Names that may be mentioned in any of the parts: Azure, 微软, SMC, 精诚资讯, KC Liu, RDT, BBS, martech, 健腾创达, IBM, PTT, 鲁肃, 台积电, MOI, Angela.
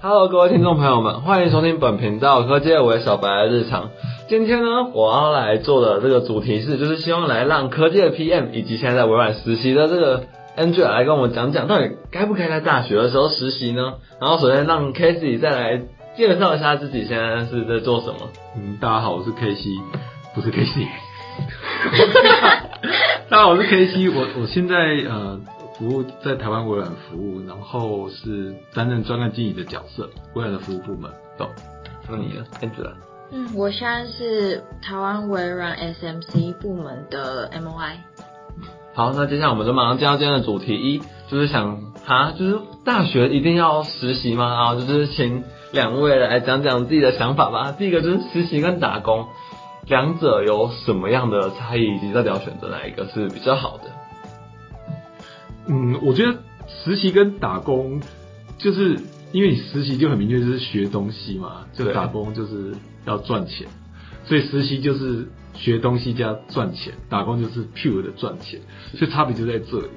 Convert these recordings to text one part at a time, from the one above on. Hello， 各位听众朋友们，欢迎收听本频道科技为小白的日常。今天呢，我要来做的这个主题是，就是希望来让科技的 PM 以及现在在微软实习的这个 Angela 来跟我们讲讲，到底该不该在大学的时候实习呢？然后首先让 KC 再来介绍一下自己现在是在做什么。大家好，我是 KC， 不是 KC。大家好，我是 KC， 我现在服务在台湾微软服务，然后是担任专案经理的角色，微软的服务部门。懂，那你呢 ，Angela？ 我现在是台湾微软 SMC 部门的 MOI。好，那接下来我们就马上进到今天的主题一，就是就是大学一定要实习吗？然后就是请两位来讲讲自己的想法吧。第一个就是实习跟打工，两者有什么样的差异，以及到底要选择哪一个是比较好的？我觉得实习跟打工，就是因为你实习就很明确就是学东西嘛，就打工就是要赚钱，所以实习就是学东西加赚钱，打工就是 pure 的赚钱，所以差别就在这里。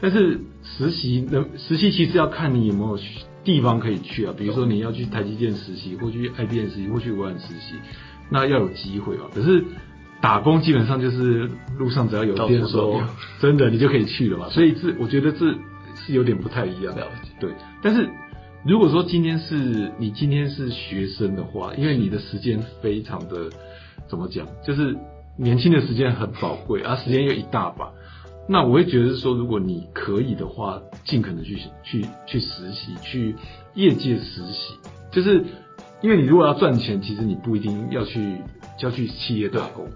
但是实习其实要看你有没有地方可以去啊，比如说你要去台积电实习，或去 IBM 实习，或去微软实习，那要有机会啊。可是打工基本上就是路上只要有店说真的你就可以去了嘛，所以我觉得这是有点不太一样的。对，但是如果说今天是学生的话，因为你的时间非常的怎么讲，就是年轻的时间很宝贵啊，时间又一大把，那我会觉得说如果你可以的话，尽可能去实习，去业界实习，就是因为你如果要赚钱，其实你不一定要去企业打工，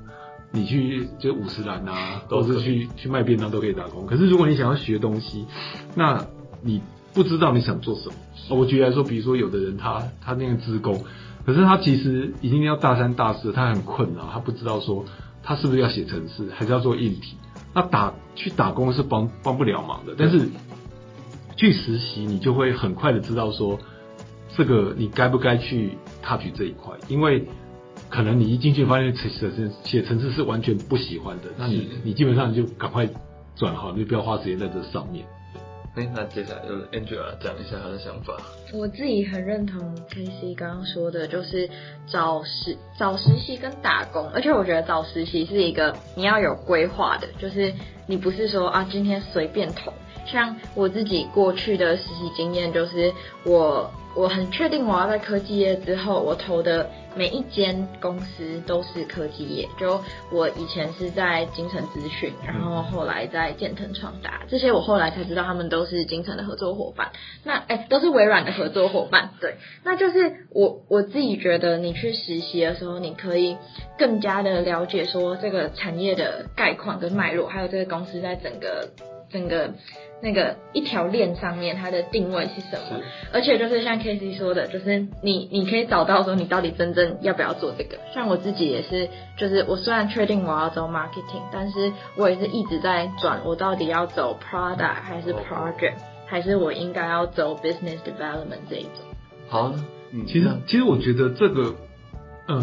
你去就五十兰啊，或者去卖便当都可以打工。可是如果你想要学东西，那你不知道你想做什么。我举例来说，比如说有的人他那个资工，可是他其实已经要大三大四，他很困难，他不知道说他是不是要写程式，还是要做硬体。那去打工是帮不了忙的，但是去实习你就会很快的知道说这个你该不该去 touch 这一块，因为可能你一进去发现写程式是完全不喜欢的，那你基本上就赶快转行，你就不要花时间在这上面。那接下来就是 Angela 讲一下她的想法。我自己很认同 KC 刚刚说的，就是找实习跟打工，而且我觉得找实习是一个你要有规划的，就是你不是说啊今天随便投。像我自己过去的实习经验就是我很确定我要在科技业之后，我投的每一间公司都是科技业。就我以前是在精诚资讯，然后后来在健腾创达，这些我后来才知道他们都是精诚的合作伙伴。那都是微软的合作伙伴。对，那就是我自己觉得你去实习的时候，你可以更加的了解说这个产业的概况跟脉络，还有这个公司在整个那个一条链上面它的定位是什么，而且就是像 KC 说的，就是你可以找到说你到底真正要不要做这个。像我自己也是，就是我虽然确定我要走 marketing， 但是我也是一直在转，我到底要走 product 还是 project， 还是我应该要走 business development 这一种。好，其实我觉得这个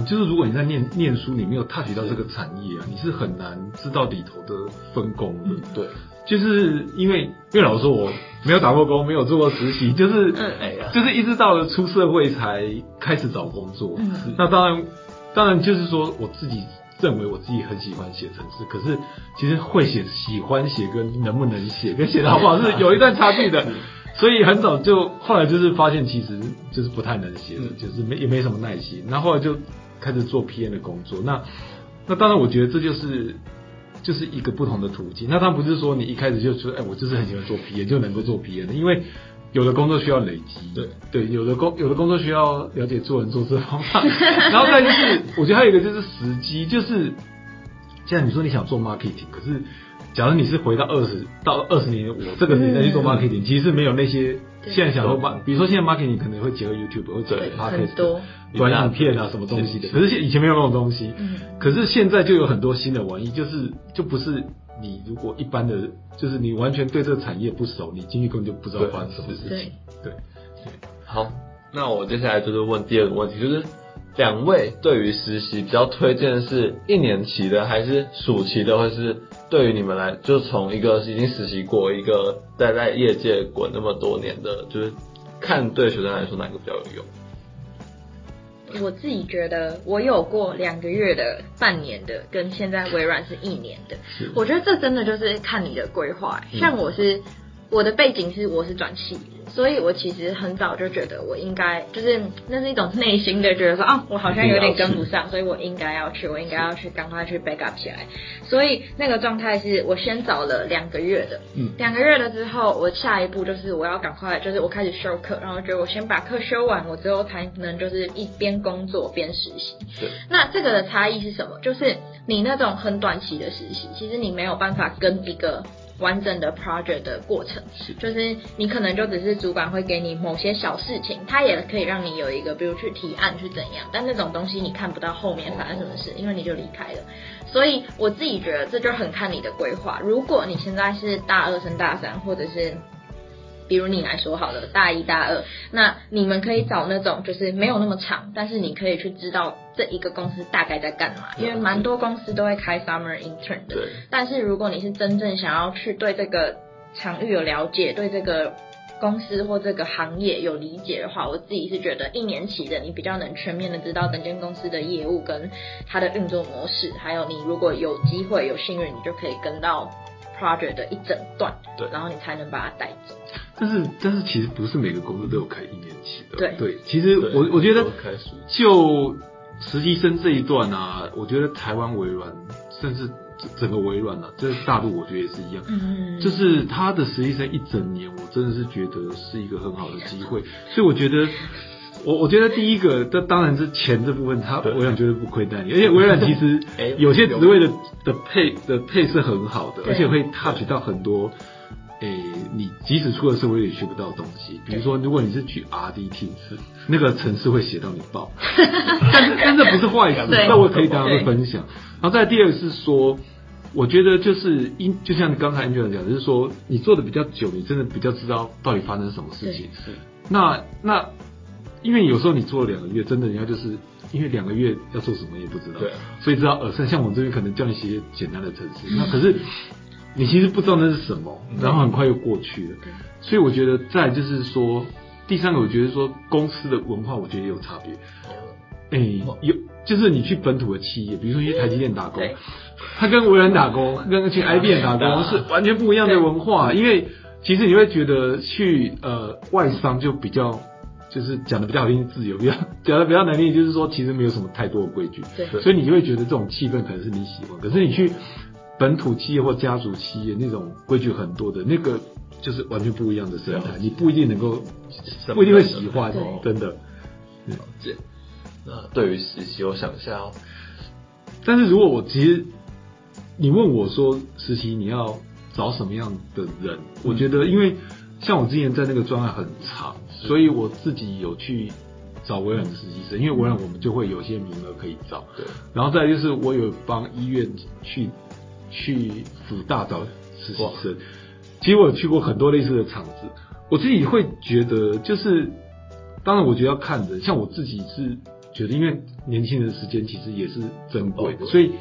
就是如果你在念书，你没有 touch 到这个产业啊，你是很难知道里头的分工的。对，就是因为老实说我没有打过工，没有做过实习，就是一直到了出社会才开始找工作。那当然就是说我自己认为我自己很喜欢写程式，可是其实喜欢写跟能不能写跟写得好不好是有一段差距的。所以很早就后来就是发现其实就是不太能写的，就是也没什么耐心。那 后来就开始做 PM 的工作。那当然我觉得这就是一个不同的途径。那当然不是说你一开始就说我就是很喜欢做 PM 就能够做 PM 的，因为有的工作需要累积，对，有的工作需要了解做人做事方法。然后再就是我觉得还有一个就是时机，就是像你说你想做 marketing， 可是假如你是回到20到20年，我这个年代去做 marketing， 其实是没有那些现在想说，比如说现在 marketing 可能会结合 YouTube 或者 podcast 短影片啊什么东西的，可是以前没有那种东西。可是现在就有很多新的玩意，就不是你如果一般的，就是你完全对这个产业不熟，你进去根本就不知道发生什么事情。对。好，那我接下来就是问第二个问题，就是两位对于实习比较推荐是一年期的，还是暑期的，或是对于你们来，就从一个已经实习过，一个在业界滚那么多年的，就是看对学生来说哪个比较有用。我自己觉得我有过2个月的、半年的跟现在微软是1年的，我觉得这真的就是看你的规划。像我的背景是我是转系，所以我其实很早就觉得我应该就是那是一种内心的觉得说啊，我好像有点跟不上，所以我应该要去赶快去 back up 起来。所以那个状态是我先找了2个月的，2个月了之后，我下一步就是我要赶快就是我开始修课，然后觉得我先把课修完，我之后才能就是一边工作边实习。那这个的差异是什么？就是你那种很短期的实习，其实你没有办法跟一个完整的 project 的过程，就是你可能就只是主管会给你某些小事情，他也可以让你有一个比如去提案去怎样，但那种东西你看不到后面发生什么事，因为你就离开了。所以我自己觉得这就很看你的规划，如果你现在是大2升大3，或者是比如你来说好了大1大2，那你们可以找那种就是没有那么长，但是你可以去知道这一个公司大概在干嘛，因为蛮多公司都会开 summer intern 的。但是如果你是真正想要去对这个场域有了解，对这个公司或这个行业有理解的话，我自己是觉得1年期的你比较能全面的知道整间公司的业务跟它的运作模式，还有你如果有机会有幸运，你就可以跟到 project 的一整段，然后你才能把它带走。但是其实不是每个公司都有开1年期的。对，其实我觉得就实习生这一段啊，我觉得台湾微软甚至整个微软啊，这大陆我觉得也是一样，就是他的实习生一整年，我真的是觉得是一个很好的机会。所以我觉得我觉得第一个，这当然是钱这部分，他微软绝对不亏待你，而且微软其实有些职位的配是很好的，而且会 touch 到很多你即使出了社会也学不到的东西。比如说如果你是去 RDT， 那个程式会写到你爆但这不是坏事，那我可以大家会分享。然后再第二个是说，我觉得就是就像刚才 Angela 讲，就是说你做的比较久，你真的比较知道到底发生什么事情。那因为有时候你做了2个月，真的人家就是因为2个月要做什么也不知道，所以知道像我们这边可能叫你写简单的程式，那可是你其实不知道那是什么，然后很快又过去了。所以我觉得再就是说第三个，我觉得说公司的文化我觉得也有差别。就是你去本土的企业，比如说去台积电打工，他跟微软打工跟去 IBM 打工是完全不一样的文化。因为其实你会觉得去外商就比较就是讲的比较好听自由，讲的比较难听就是说其实没有什么太多的规矩，所以你就会觉得这种气氛可能是你喜欢。可是你去本土企业或家族企业，那种规矩很多的那个，就是完全不一样的生态，你不一定能够，不一定会喜欢，真的。了解。那对于实习，我想一下哦。但是如果我其实你问我说实习你要找什么样的人，我觉得因为像我之前在那个专案很长，所以我自己有去找微软的实习生，因为微软我们就会有些名额可以找。然后再来就是我有帮医院去辅大找实习生，其实我有去过很多类似的场子。我自己会觉得，就是当然我觉得要看人，像我自己是觉得因为年轻人的时间其实也是珍贵的，所以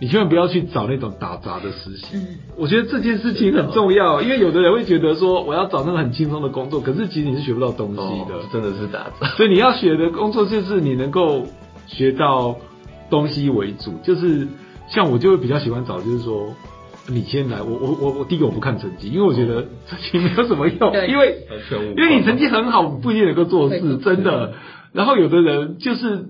你千万不要去找那种打杂的实习。我觉得这件事情很重要，因为有的人会觉得说我要找那个很轻松的工作，可是其实你是学不到东西的，真的是打杂。所以你要学的工作就是你能够学到东西为主，就是像我就会比较喜欢找，就是说你先来，我第一个我不看成绩，因为我觉得成绩没有什么用，因为你成绩很好，不一定能够做事，真的。然后有的人就是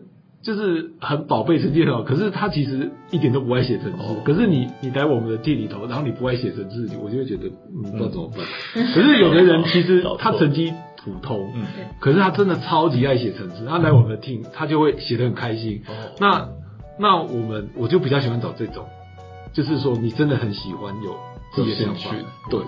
很宝贝成绩很好，可是他其实一点都不爱写程式，可是你来我们的店里头，然后你不爱写程式，我就会觉得不知道怎么办。可是有的人其实他成绩普通，可是他真的超级爱写程式，他来我们的店，他就会写得很开心。那我就比较喜欢找这种，就是说你真的很喜欢有自己的想法，对，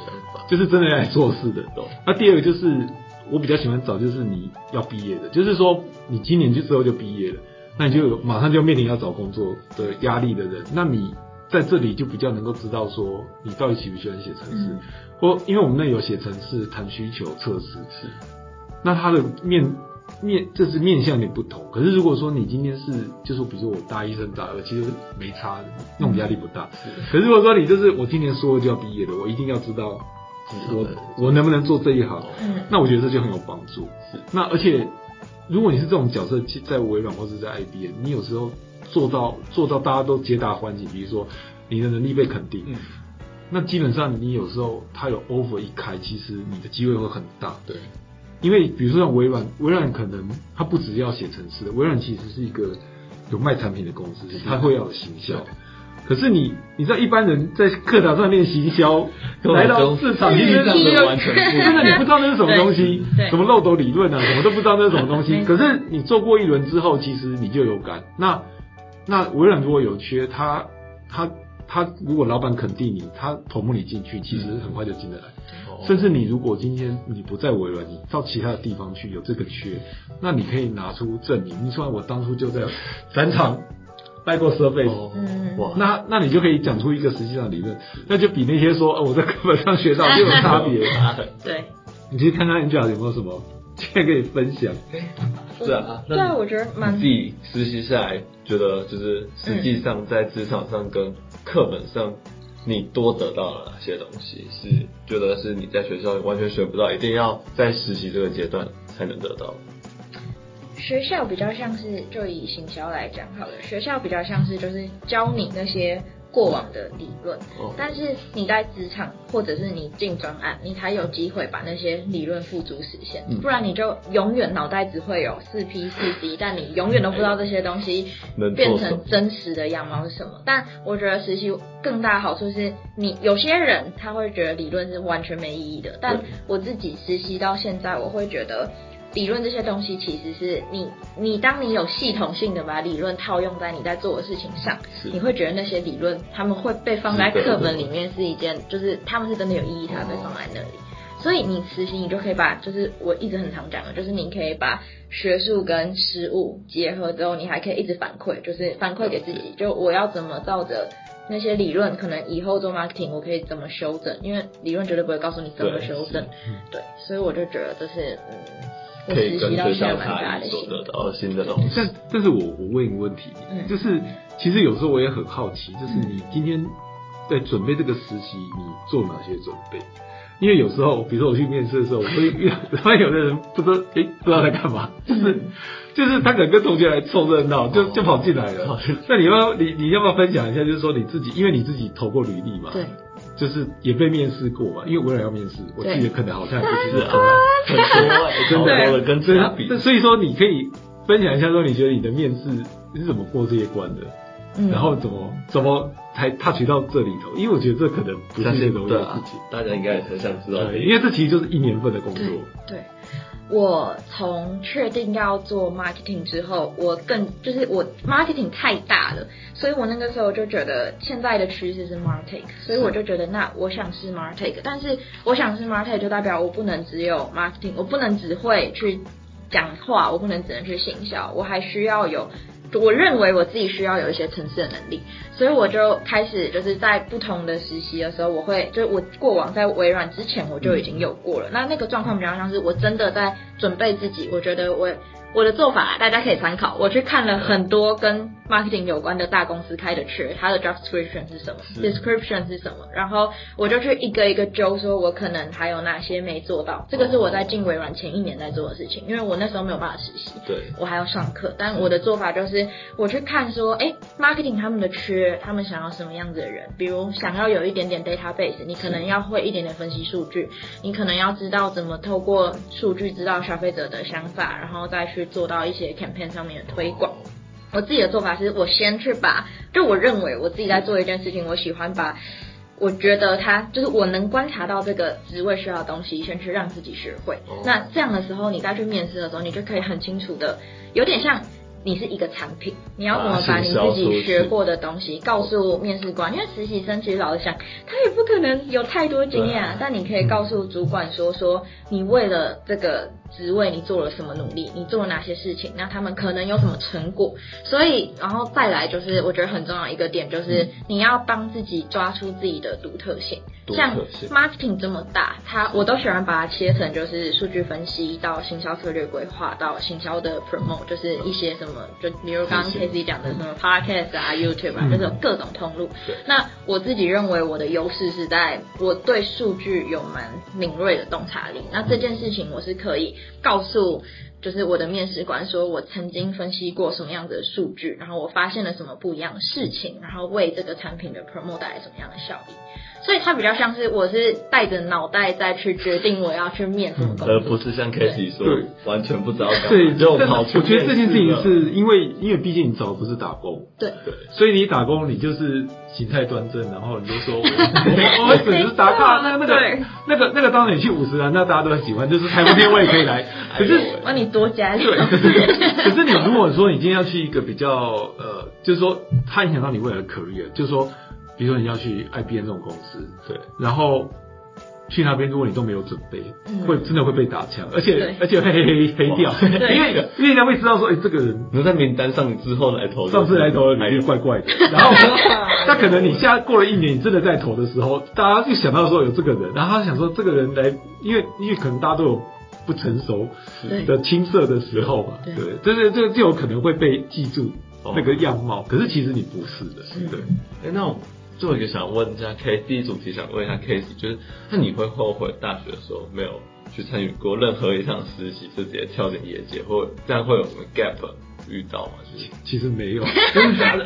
就是真的来做事的。那第二个就是我比较喜欢找就是你要毕业的，就是说你今年之后就毕业了，那你就马上就面临要找工作的压力的人，那你在这里就比较能够知道说你到底喜不喜欢写程式，或因为我们那有写程式谈需求测试，那他的就是面向也不同。可是如果说你今天是就是比如说我大1升大2，其实没差，那种压力不大。可是如果说你就是我今年说就要毕业了，我一定要知道我能不能做这一行？那我觉得这就很有帮助。那而且，如果你是这种角色，在微软或是在 IBM， 你有时候做到大家都皆大欢喜，比如说你的能力被肯定，那基本上你有时候他有 offer 一开，其实你的机会会很大。对，因为比如说像微软可能它不只要写程式的，微软其实是一个有卖产品的公司，它会要有行销。可是你知道一般人在课堂上面行销，来到市场其实完全真的你不知道那是什么东西，什么漏斗理论啊，什么都不知道那是什么东西。可是你做过一轮之后，其实你就有感。那微软如果有缺，他如果老板肯定你，他捧你进去，其实很快就进得来。甚至你如果今天你不在微软，你到其他的地方去有这个缺，那你可以拿出证明，你说我当初就在展场带过 surface，那你就可以讲出一个实际上理论，那就比那些说我在课本上学到就有差别。对，你去看看Angela有没有什么现在可以分享。对啊，那我觉得你自己实习下来，觉得就是实际上在职场上跟课本上，你多得到了哪些东西？是觉得是你在学校完全学不到，一定要在实习这个阶段才能得到。学校比较像是，就以行销来讲好了，学校比较像是就是教你那些过往的理论，但是你在职场或者是你进专案，你才有机会把那些理论付诸实现，不然你就永远脑袋只会有 4P 4C， 但你永远都不知道这些东西变成真实的样貌是什么。但我觉得实习更大的好处是，你有些人他会觉得理论是完全没意义的，但我自己实习到现在，我会觉得理论这些东西其实是你当你有系统性的把理论套用在你在做的事情上，你会觉得那些理论他们会被放在课本里面是一件，就是他们是真的有意义才被放在那里。所以你实习你就可以把，就是我一直很常讲的，就是你可以把学术跟实务结合之后，你还可以一直反馈，就是反馈给自己，就我要怎么照着那些理论，可能以后做 marketing 我可以怎么修正，因为理论绝对不会告诉你怎么修正。对，所以我就觉得这是可以跟学校他所得到新的东西。但是我问一个问题，就是其实有时候我也很好奇，就是你今天在准备这个实习，你做哪些准备？因为有时候，比如说我去面试的时候，我会遇到有的人不知道，不知道在干嘛，就是他可能跟同学来凑热闹，就跑进来了。那你要不要分享一下，就是说你自己，因为你自己投过履历嘛，对，就是也被面试过嘛，因为微软要面试，我记得可能好像不是很多，真的多了跟真的比。所以说你可以分享一下，说你觉得你的面试是怎么过这些关的？然后怎么才touch到这里头？因为我觉得这可能不是些容易的事情，大家应该也很想知道。因为这其实就是一年份的工作。对，我从确定要做 marketing 之后，我更就是我 marketing 太大了，所以我那个时候就觉得现在的趋势是 martech， 所以我就觉得那我想是 martech， 但是我想是 martech 就代表我不能只有 marketing， 我不能只会去讲话，我不能只能去行销，我还需要有。我认为我自己需要有一些程式的能力，所以我就开始就是在不同的实习的时候，我会就是我过往在微软之前我就已经有过了，那个状况比较像是我真的在准备自己。我觉得我的做法大家可以参考，我去看了很多跟 marketing 有关的大公司开的缺，它的 job description 是什么 ，description 是什么，然后我就去一个一个揪，说我可能还有哪些没做到。这个是我在进微软前一年在做的事情，因为我那时候没有办法实习，对，我还要上课。但我的做法就是我去看说，marketing 他们的缺，他们想要什么样子的人，比如想要有一点点 database， 你可能要会一点点分析数据，你可能要知道怎么透过数据知道消费者的想法，然后再去做到一些 campaign 上面的推广。我自己的做法是我先去把，就我认为我自己在做一件事情，我喜欢把我觉得它就是我能观察到这个职位需要的东西，先去让自己学会。那这样的时候，你再去面试的时候，你就可以很清楚的，有点像你是一个产品，你要怎么把你自己学过的东西告诉面试官？因为实习生其实老实讲，他也不可能有太多经验，但你可以告诉主管说，你为了这个职位你做了什么努力，你做了哪些事情，那他们可能有什么成果。所以然后再来就是我觉得很重要一个点，就是你要帮自己抓出自己的独特性。像 marketing 这么大，我都喜欢把它切成就是数据分析到行销策略规划到行销的 promote， 就是一些什么，就比如刚刚 KC 讲的什么 podcast 啊 YouTube 啊，就是有各种通路。那我自己认为我的优势是在我对数据有蛮敏锐的洞察力，那这件事情我是可以告诉就是我的面试官说我曾经分析过什么样子的数据，然后我发现了什么不一样的事情，然后为这个产品的 promote 带来什么样的效益。所以它比较像是我是带着脑袋再去决定我要去面什么工作，而不是像 Casey 说完全不知道。对，就跑出。我觉得这件事情是因为毕竟你找的不是打工，对，所以你打工你就是形态端正，然后你就说我只是打卡那个当然你去50人，那大家都很喜欢，就是台风天我也可以来。可是帮你多加料。可是你如果说你今天要去一个比较就是说它影响到你未来的 career， 就是说比如说你要去 IBM 这种公司，对，然后去那边如果你都没有准备，会真的会被打枪，而且会黑掉，因为人家会知道说，这个人能在名单上之后来投，上次来投的怪怪的，然后那可能你下过了1年，你真的在投的时候，大家就想到说有这个人，然后他想说这个人来，因为可能大家都有不成熟的青涩的时候嘛，对，这就有可能会被记住那个样貌，可是其实你不是的，对。那我最后一个想问一下 K， 第一主题想问一下 Casey， 就是那你会后悔大学的时候没有去参与过任何一场实习，就直接跳进业界，或这样会有什么 gap 遇到吗？其实没有，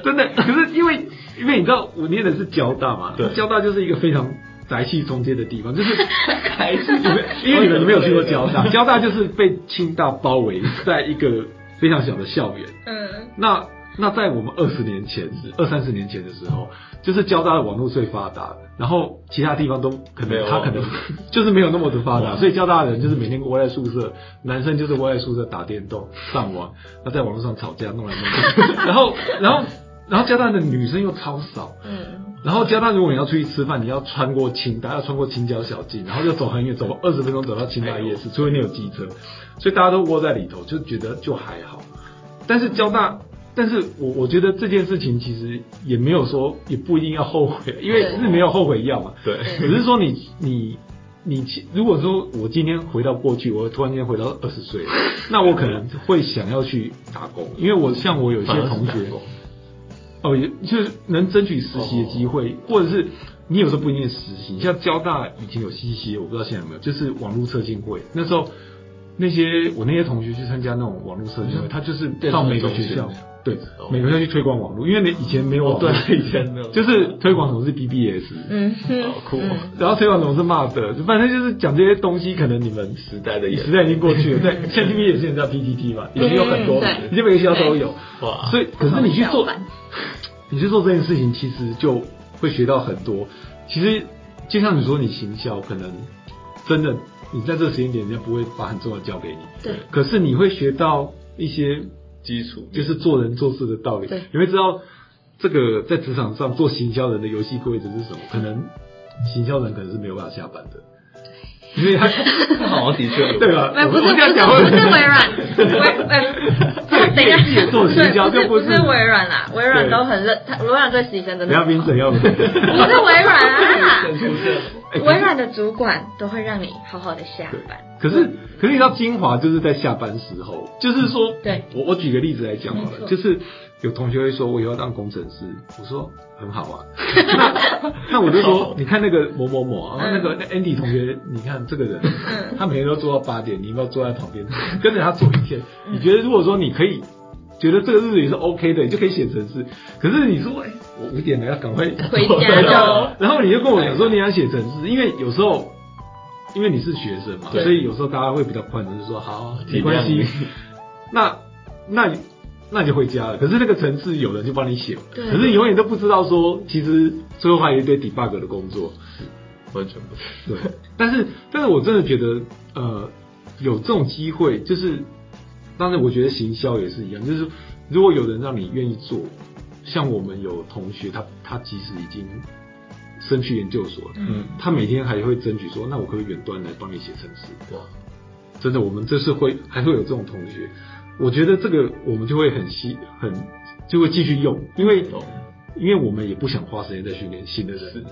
真的，可是因为你知道我念的是交大嘛，交大就是一个非常宅气中间的地方，就是宅气，因为你们没有去过交大，交大就是被清大包围在一个非常小的校园，那在我们20年前、20-30年前的时候，就是交大的网络最发达，然后其他地方都可能他可能就是没有那么的发达，所以交大的人就是每天窝在宿舍，男生就是窝在宿舍打电动、上网，那在网络上吵架弄来弄去，然后交大的女生又超少，然后交大如果你要出去吃饭，你要穿过清大，要穿过清交小径，然后就走很远，走20分钟走到清大夜市，除非你有机车，所以大家都窝在里头，就觉得就还好，但是交大。但是我觉得这件事情其实也没有说也不一定要后悔，因为是没有后悔药嘛。对，只是说你如果说我今天回到过去，我突然间回到20岁，那我可能会想要去打工，因为我像我有些同学，就是能争取实习的机会，或者是你有时候不一定实习，像交大以前有 CC， 我不知道现在有没有，就是网络策进会，那时候我那些同学去参加那种网络策进会，他就是到每个学校。对，每个人去推广网络，因为你以前没有网络，对，以前没有，就是推广总是 BBS， 好酷，然后推广总是骂的，反正就是讲这些东西，可能你们时代已经过去了，对，现在 BBS 现在叫 PTT 嘛，已经有很多，已经每个学校都有，哇，所以可是你去做这件事情，其实就会学到很多。其实就像你说，你行销可能真的你在这个时间点，人家不会把很重要的交给你，对，可是你会学到一些。基础就是做人做事的道理，你会知道这个在职场上做行销人的游戏规则是什么。可能行销人可能是没有办法下班的，因为他好像的确对吧？不是微软，等一下做行销就不是微软啦，微软都很认，微软对实习生真的不要评审，要不是微软啊，微软的主管都会让你好好的下班。可是你知道精华就是在下班时候，就是说，对，我举个例子来讲好了，就是有同学会说我以后当工程师，我说很好啊，那我就说你看那个某某某啊，那个 Andy 同学，你看这个人，他每天都做到8点，你要不要坐在旁边跟着他做一天？你觉得如果说你可以觉得这个日子也是 OK 的，你就可以写程式。可是你说，我5点了要赶快回家，然后你就跟我讲说你想写程式，因为有时候。因为你是学生嘛，所以有时候大家会比较宽容，就说好，没关系。那你就回家了。可是那个程式有人就帮你写，可是你永远都不知道说，其实最后还有一堆 debug 的工作，完全不是。对，但是我真的觉得，有这种机会，就是当然我觉得行销也是一样，就是如果有人让你愿意做，像我们有同学，他即使已经。升去研究所，他每天还会争取说，那我可不可以远端来帮你写程式？哇，真的我们这是还会有这种同学，我觉得这个我们就会就会继续用，因为我们也不想花时间在训练新的人，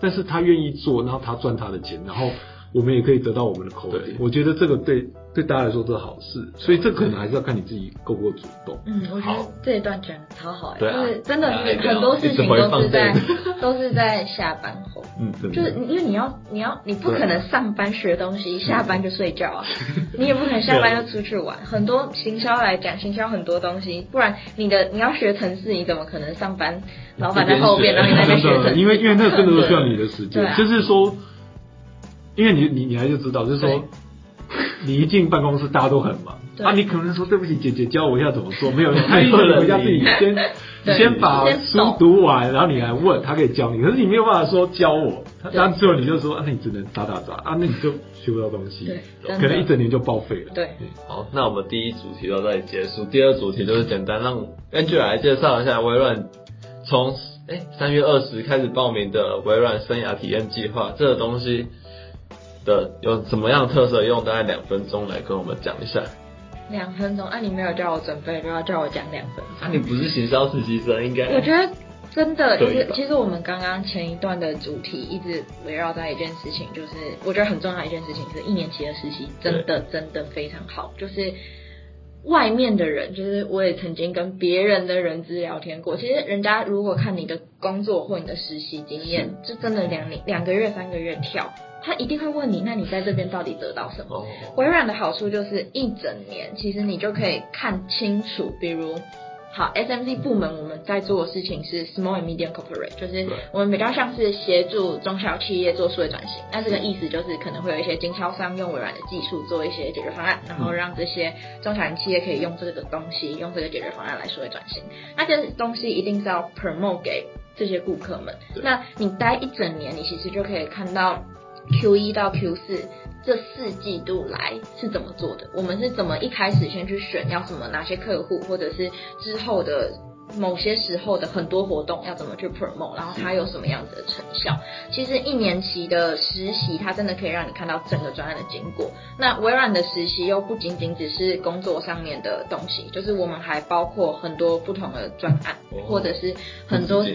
但是他愿意做，然后他赚他的钱，然后我们也可以得到我们的口碑。我觉得这个对大家来说都是好事，所以这可能还是要看你自己够不够主动。嗯，我觉得这一段讲得超好，就是真的是很多事情都是在下班后。嗯，就是因为你不可能上班学东西，下班就睡觉啊，你也不可能下班就出去玩。很多行销来讲，行销很多东西，不然你要学程式，你怎么可能上班老板在后边，然后你在那边学程式？因为那真的需要你的时间，就是说。因为你还是知道，就是说，你一进办公室大家都很忙啊，你可能说对不起姐姐教我一下怎么做，没有人，你回家自己先把书读完，然后你来问他可以教你，可是你没有办法说教我，那最后你就说啊，那你只能打打杂啊，那你就学不到东西，可能一整年就报废了。对，好，那我们第一主题到这里结束，第二主题就是简单让 Angela 来介绍一下微软从3月20开始报名的微软生涯体验计划这个东西。有什么样的特色？用大概2分钟来跟我们讲一下。2分钟啊！你没有叫我准备，就要叫我讲2分钟。啊，你不是行销实习生，应该。我觉得真的，其实我们刚刚前一段的主题一直围绕在一件事情，就是我觉得很重要的一件事情是1年期的实习真的非常好，就是。外面的人，就是我也曾经跟别人的人资聊天过。其实人家如果看你的工作或你的实习经验，就真的2个月、3个月跳，他一定会问你，那你在这边到底得到什么？微软的好处就是1整年，其实你就可以看清楚，比如。好 ，SMC 部门我们在做的事情是 Small and Medium Corporate， 就是我们比较像是协助中小企业做数位转型。那这个意思就是可能会有一些经销商用微软的技术做一些解决方案，然后让这些中小型企业可以用这个东西，用这个解决方案来数位转型。那这东西一定是要 promote 给这些顾客们。那你待1整年，你其实就可以看到 Q1 到 Q4。这4季度来是怎么做的？我们是怎么一开始先去选要什么哪些客户，或者是之后的某些时候的很多活动要怎么去 promote， 然后它有什么样子的成效？其实1年期的实习，它真的可以让你看到整个专案的经过。那微软的实习又不仅仅只是工作上面的东西，就是我们还包括很多不同的专案，或者是很多资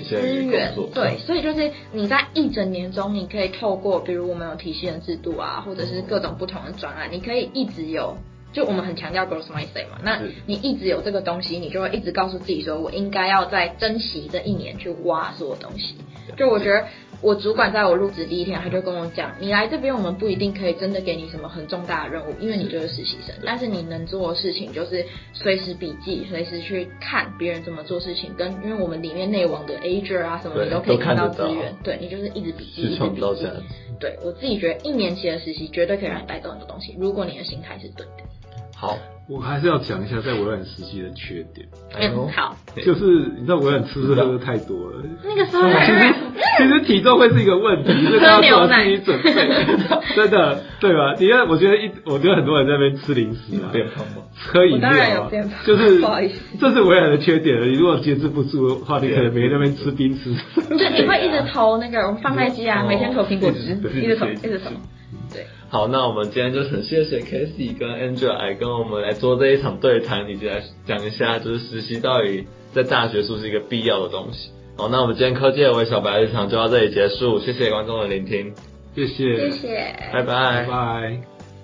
源。对，所以就是你在1整年中，你可以透过比如我们有体系的制度啊，或者是各种不同的专案，你可以一直有。就我们很强调 growth mindset 嘛，那你一直有这个东西，你就会一直告诉自己说，我应该要在珍惜这1年去挖所有东西。就我觉得，我主管在我入职第一天，他就跟我讲，你来这边我们不一定可以真的给你什么很重大的任务，因为你就是实习生，但是你能做的事情就是随时笔记，随时去看别人怎么做事情，跟因为我们里面内网的 Azure 啊什么，你都可以看到资源，对你就是一直笔记，一直笔记。对我自己觉得1年期的实习绝对可以让你带走很多东西，如果你的心态是对的。好，我还是要讲一下在微软实习的缺点。嗯，好，就是你知道微软吃喝太多了，那个时候其实体重会是一个问题，所以大家做好自己准备，真的对吧？你看，我觉得很多人在那边吃零食啊，喝饮料啊，就是不好意思，这是微软的缺点了。你如果节制不住的话，你可能每天在那边吃冰吃，就你会一直投那个贩卖机啊，每天投苹果汁，一直投。对，好，那我们今天就很谢谢 KC 跟 Angela 来跟我们来做这一场对谈，以及来讲一下就是实习到底在大学是不是一个必要的东西。好，那我们今天科技的微小白日常就到这里结束，谢谢观众的聆听，谢谢，拜拜，拜拜。